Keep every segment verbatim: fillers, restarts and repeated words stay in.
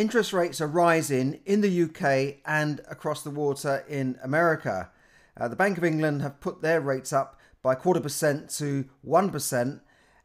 Interest rates are rising in the U K and across the water in America. Uh, the Bank of England have put their rates up by a quarter percent to one percent,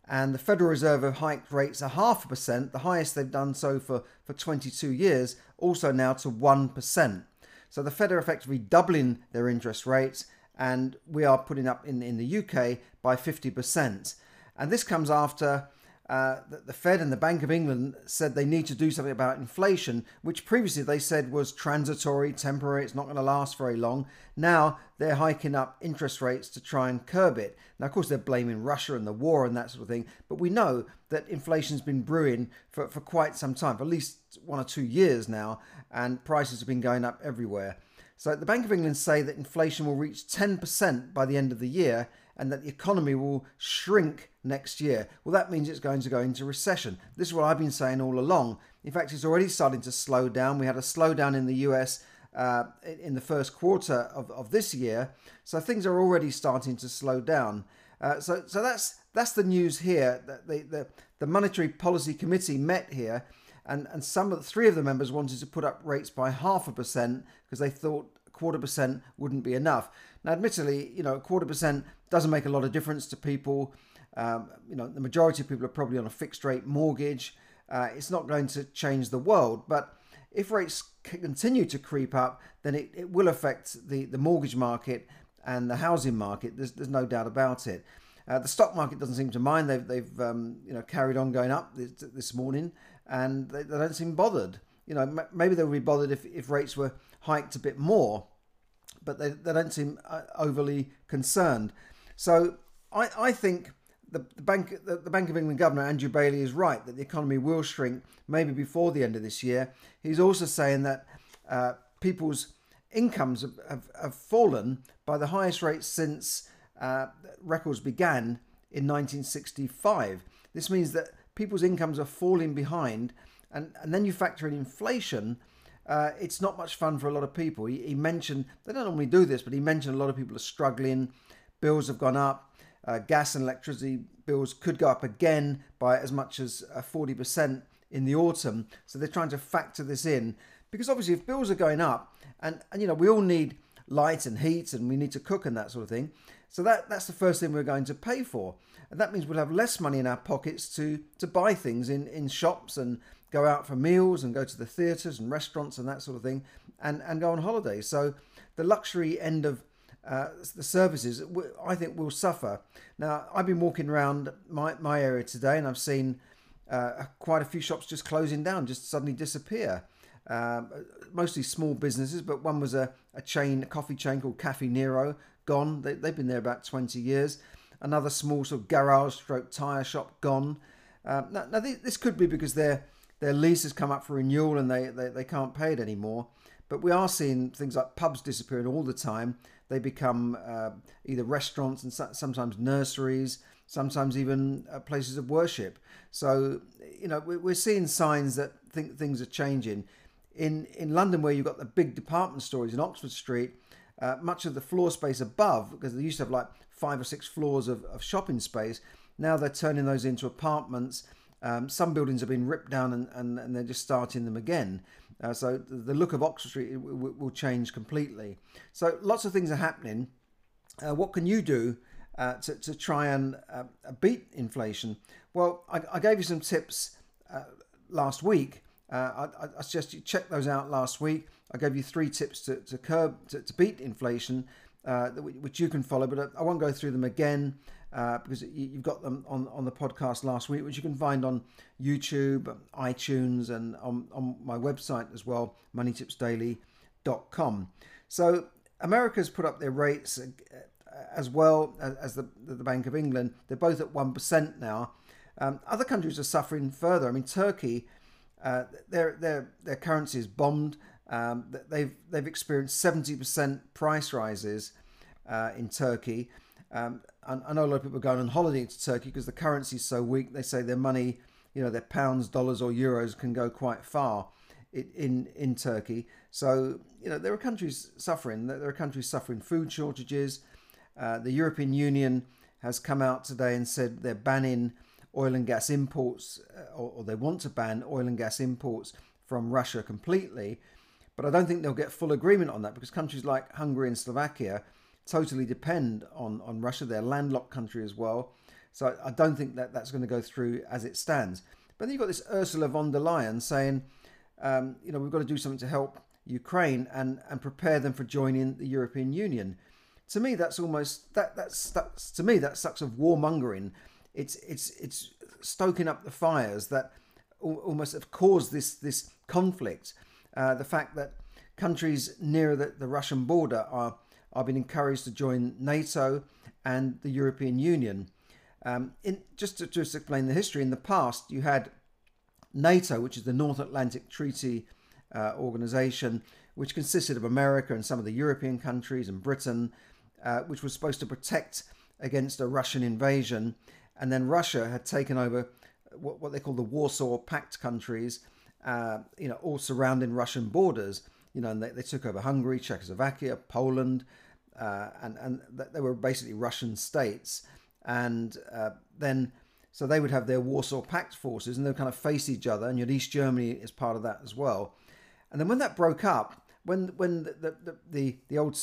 and the Federal Reserve have hiked rates a half a percent, the highest they've done so for, for twenty-two years, also now to one percent. So the Fed are effectively doubling their interest rates, and we are putting up in, in the U K by fifty percent. And this comes after uh, the, the Fed and the Bank of England said they need to do something about inflation, which previously they said was transitory, temporary, it's not going to last very long. Now they're hiking up interest rates to try and curb it. Now, of course, they're blaming Russia and the war and that sort of thing, but we know that inflation's been brewing for, for quite some time, for at least one or two years now, and prices have been going up everywhere. So the Bank of England say that inflation will reach ten percent by the end of the year and that the economy will shrink next year. Well, that means it's going to go into recession. This is what I've been saying all along. In fact, it's already starting to slow down. We had a slowdown in the U S uh, in the first quarter of, of this year. So things are already starting to slow down. Uh, so so that's that's the news here. The, the, the Monetary Policy Committee met here. And, and some of the three of the members wanted to put up rates by half a percent because they thought a quarter percent wouldn't be enough. Now, admittedly, you know, a quarter percent doesn't make a lot of difference to people. Um, you know, the majority of people are probably on a fixed rate mortgage. Uh, it's not going to change the world. But if rates continue to creep up, then it, it will affect the, the mortgage market and the housing market. There's, there's no doubt about it. Uh, the stock market doesn't seem to mind. They've, they've um, you know, carried on going up this, this morning, and they, they don't seem bothered. You know, m- maybe they would be bothered if, if rates were hiked a bit more, but they, they don't seem uh, overly concerned. So I, I think the, the Bank the, the Bank of England Governor, Andrew Bailey, is right that the economy will shrink maybe before the end of this year. He's also saying that uh, people's incomes have, have, have fallen by the highest rate since Uh, records began in nineteen sixty-five. This means that people's incomes are falling behind, and, and then you factor in inflation, uh, it's not much fun for a lot of people. He, he mentioned, they don't normally do this, but he mentioned a lot of people are struggling, bills have gone up, uh, gas and electricity bills could go up again by as much as uh, forty percent in the autumn. So they're trying to factor this in, because obviously if bills are going up, and, and you know, we all need light and heat and we need to cook and that sort of thing. So that, that's the first thing we're going to pay for. And that means we'll have less money in our pockets to, to buy things in, in shops and go out for meals and go to the theatres and restaurants and that sort of thing, and, and go on holiday. So the luxury end of uh, the services, I think, will suffer. Now, I've been walking around my, my area today and I've seen uh, quite a few shops just closing down, just suddenly disappear. Um, mostly small businesses, but one was a, a chain, a coffee chain called Cafe Nero, gone. They, they've been there about twenty years. Another small sort of garage stroke tyre shop, gone. Um, now, now th- this could be because their their lease has come up for renewal and they, they, they can't pay it anymore. But we are seeing things like pubs disappearing all the time. They become uh, either restaurants and so- sometimes nurseries, sometimes even uh, places of worship. So, you know, we, we're seeing signs that th- things are changing. In, in London, where you've got the big department stores in Oxford Street, uh, much of the floor space above, because they used to have like five or six floors of, of shopping space, now they're turning those into apartments. Um, some buildings have been ripped down and, and, and they're just starting them again. Uh, so the look of Oxford Street w- will change completely. So lots of things are happening. Uh, what can you do uh, to, to try and uh, beat inflation? Well, I, I gave you some tips uh, last week. Uh, I, I suggest you check those out last week. I gave you three tips to, to curb, to, to beat inflation, uh, which you can follow, but I won't go through them again uh, because you've got them on, on the podcast last week, which you can find on YouTube, iTunes, and on, on my website as well, money tips daily dot com. So America's put up their rates as well as the, the Bank of England. They're both at one percent now. Um, other countries are suffering further. I mean, Turkey... Uh, their their their currency is bombed. Um, they've they've experienced seventy percent price rises uh, in Turkey. Um, and I know a lot of people are going on holiday to Turkey because the currency is so weak. They say their money, you know, their pounds, dollars, or euros can go quite far in in, in Turkey. So you know there are countries suffering. There are countries suffering food shortages. Uh, the European Union has come out today and said they're banning oil and gas imports, or they want to ban oil and gas imports from Russia completely. But I don't think they'll get full agreement on that, because countries like Hungary and Slovakia totally depend on, on Russia. They're a landlocked country as well. So I don't think that that's going to go through as it stands. But then you've got this Ursula von der Leyen saying, um, you know, we've got to do something to help Ukraine and, and prepare them for joining the European Union. To me, that's almost, that that's, that's to me, that sucks of warmongering. It's, it's, it's stoking up the fires that al- almost have caused this, this conflict. Uh, the fact that countries nearer the, the Russian border are, are being encouraged to join NATO and the European Union. Um, in, just to just explain the history, in the past you had NATO, which is the North Atlantic Treaty uh, Organization, which consisted of America and some of the European countries and Britain, uh, which was supposed to protect against a Russian invasion. And then Russia had taken over what, what they call the Warsaw Pact countries, Uh, you know, all surrounding Russian borders, you know, and they, they took over Hungary, Czechoslovakia, Poland, uh, and, and they were basically Russian states. And uh, then, so they would have their Warsaw Pact forces and they would kind of face each other, and you had East Germany as part of that as well. And then when that broke up, when when the the, the, the old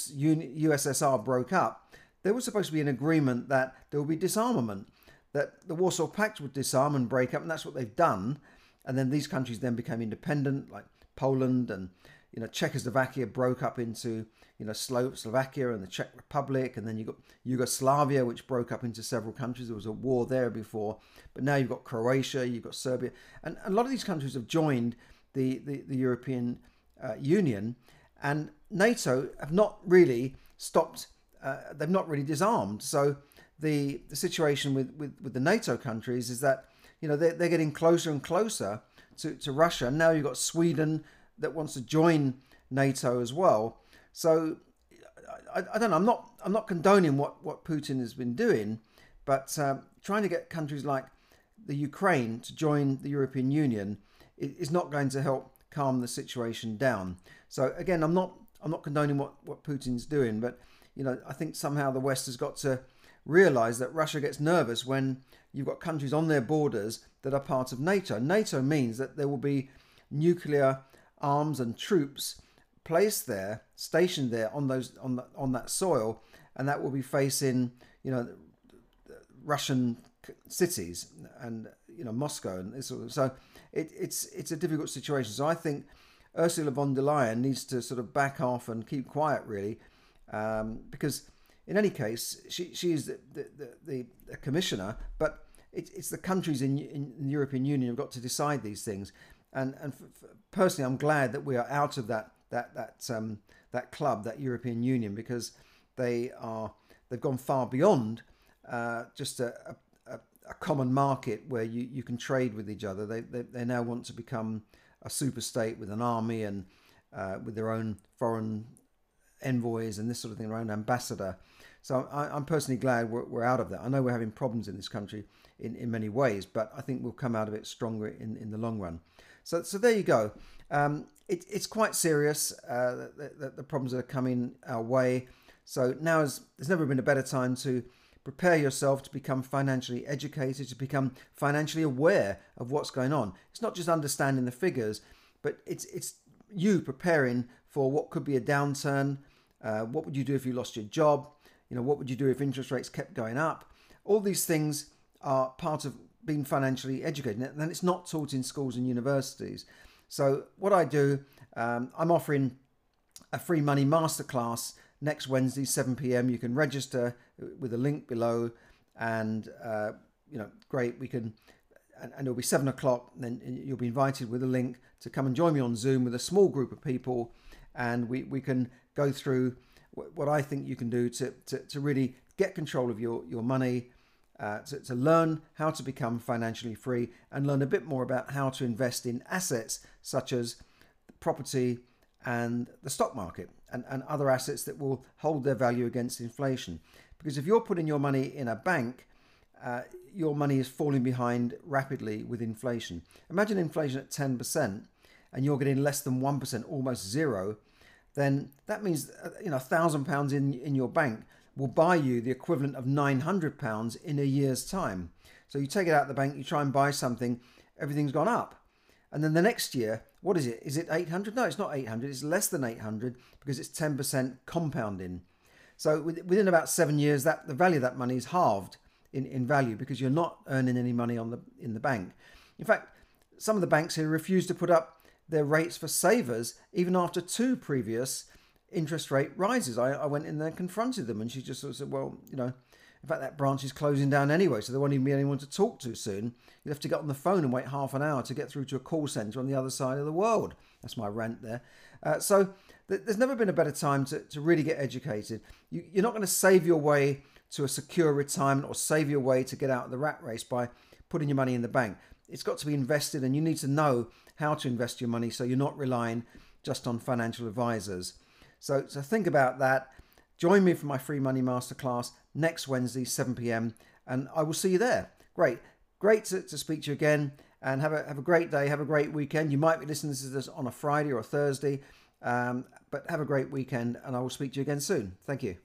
U S S R broke up, there was supposed to be an agreement that there would be disarmament, that the Warsaw Pact would disarm and break up, and that's what they've done. And then these countries then became independent, like Poland, and, you know, Czechoslovakia broke up into, you know, Slo- Slovakia and the Czech Republic. And then you've got Yugoslavia, which broke up into several countries. There was a war there before. But now you've got Croatia, you've got Serbia. And a lot of these countries have joined the, the, the European uh, Union. And NATO have not really stopped, uh, they've not really disarmed. So the, the situation with, with, with the NATO countries is that, you know, they're, they're getting closer and closer to, to Russia. And now you've got Sweden that wants to join NATO as well. So I, I don't know. I'm not I'm not condoning what, what Putin has been doing, but um, trying to get countries like the Ukraine to join the European Union is not going to help calm the situation down. So again, I'm not I'm not condoning what, what Putin's doing, but you know, I think somehow the West has got to realize that Russia gets nervous when you've got countries on their borders that are part of NATO. NATO means that there will be nuclear arms and troops placed there, stationed there on those on the, on that soil, and that will be facing, you know, Russian cities and, you know, Moscow and this sort of. So it, it's it's a difficult situation. So I think Ursula von der Leyen needs to sort of back off and keep quiet, really, um, because. In any case, she, she is the, the, the, the commissioner, but it, it's the countries in, in the European Union who've got to decide these things. And, and for, for personally, I'm glad that we are out of that that that um, that club, that European Union, because they are they've gone far beyond uh, just a, a, a common market where you, you can trade with each other. They, they they now want to become a super state with an army and uh, with their own foreign envoys and this sort of thing, their own ambassador. So I, I'm personally glad we're, we're out of that. I know we're having problems in this country in, in many ways, but I think we'll come out of it stronger in, in the long run. So so there you go. Um, it, it's quite serious, uh, the, the, the problems that are coming our way. So now is, there's never been a better time to prepare yourself to become financially educated, to become financially aware of what's going on. It's not just understanding the figures, but it's it's you preparing for what could be a downturn. Uh, what would you do if you lost your job? You know, what would you do if interest rates kept going up? All these things are part of being financially educated, and it's not taught in schools and universities. So what I do, um, I'm offering a free money masterclass next Wednesday, seven p.m. You can register with a link below, and uh, you know, great. We can, and, and it'll be seven o'clock. And then you'll be invited with a link to come and join me on Zoom with a small group of people, and we we can go through what I think you can do to, to, to really get control of your, your money, uh, to, to learn how to become financially free and learn a bit more about how to invest in assets such as property and the stock market and, and other assets that will hold their value against inflation. Because if you're putting your money in a bank, uh, your money is falling behind rapidly with inflation. Imagine inflation at ten percent and you're getting less than one percent, almost zero, then that means, you know, one thousand pounds in, in your bank will buy you the equivalent of nine hundred pounds in a year's time. So you take it out of the bank, you try and buy something, everything's gone up. And then the next year, what is it? Is it eight hundred? No, it's not eight hundred. It's less than eight hundred because it's ten percent compounding. So within about seven years, that the value of that money is halved in, in value because you're not earning any money on the in the bank. In fact, some of the banks here refuse to put up their rates for savers even after two previous interest rate rises. I, I went in there and confronted them, and she just sort of said, well, you know, in fact, that branch is closing down anyway, so there won't even be anyone to talk to soon. You'll have to get on the phone and wait half an hour to get through to a call centre on the other side of the world. That's my rant there. Uh, so th- there's never been a better time to, to really get educated. You, you're not going to save your way to a secure retirement or save your way to get out of the rat race by putting your money in the bank. It's got to be invested, and you need to know how to invest your money so you're not relying just on financial advisors. So, so think about that. Join me for my free money masterclass next Wednesday, seven p.m. and I will see you there. Great. Great to, to speak to you again, and have a have a great day. Have a great weekend. You might be listening to this on a Friday or a Thursday, um, but have a great weekend, and I will speak to you again soon. Thank you.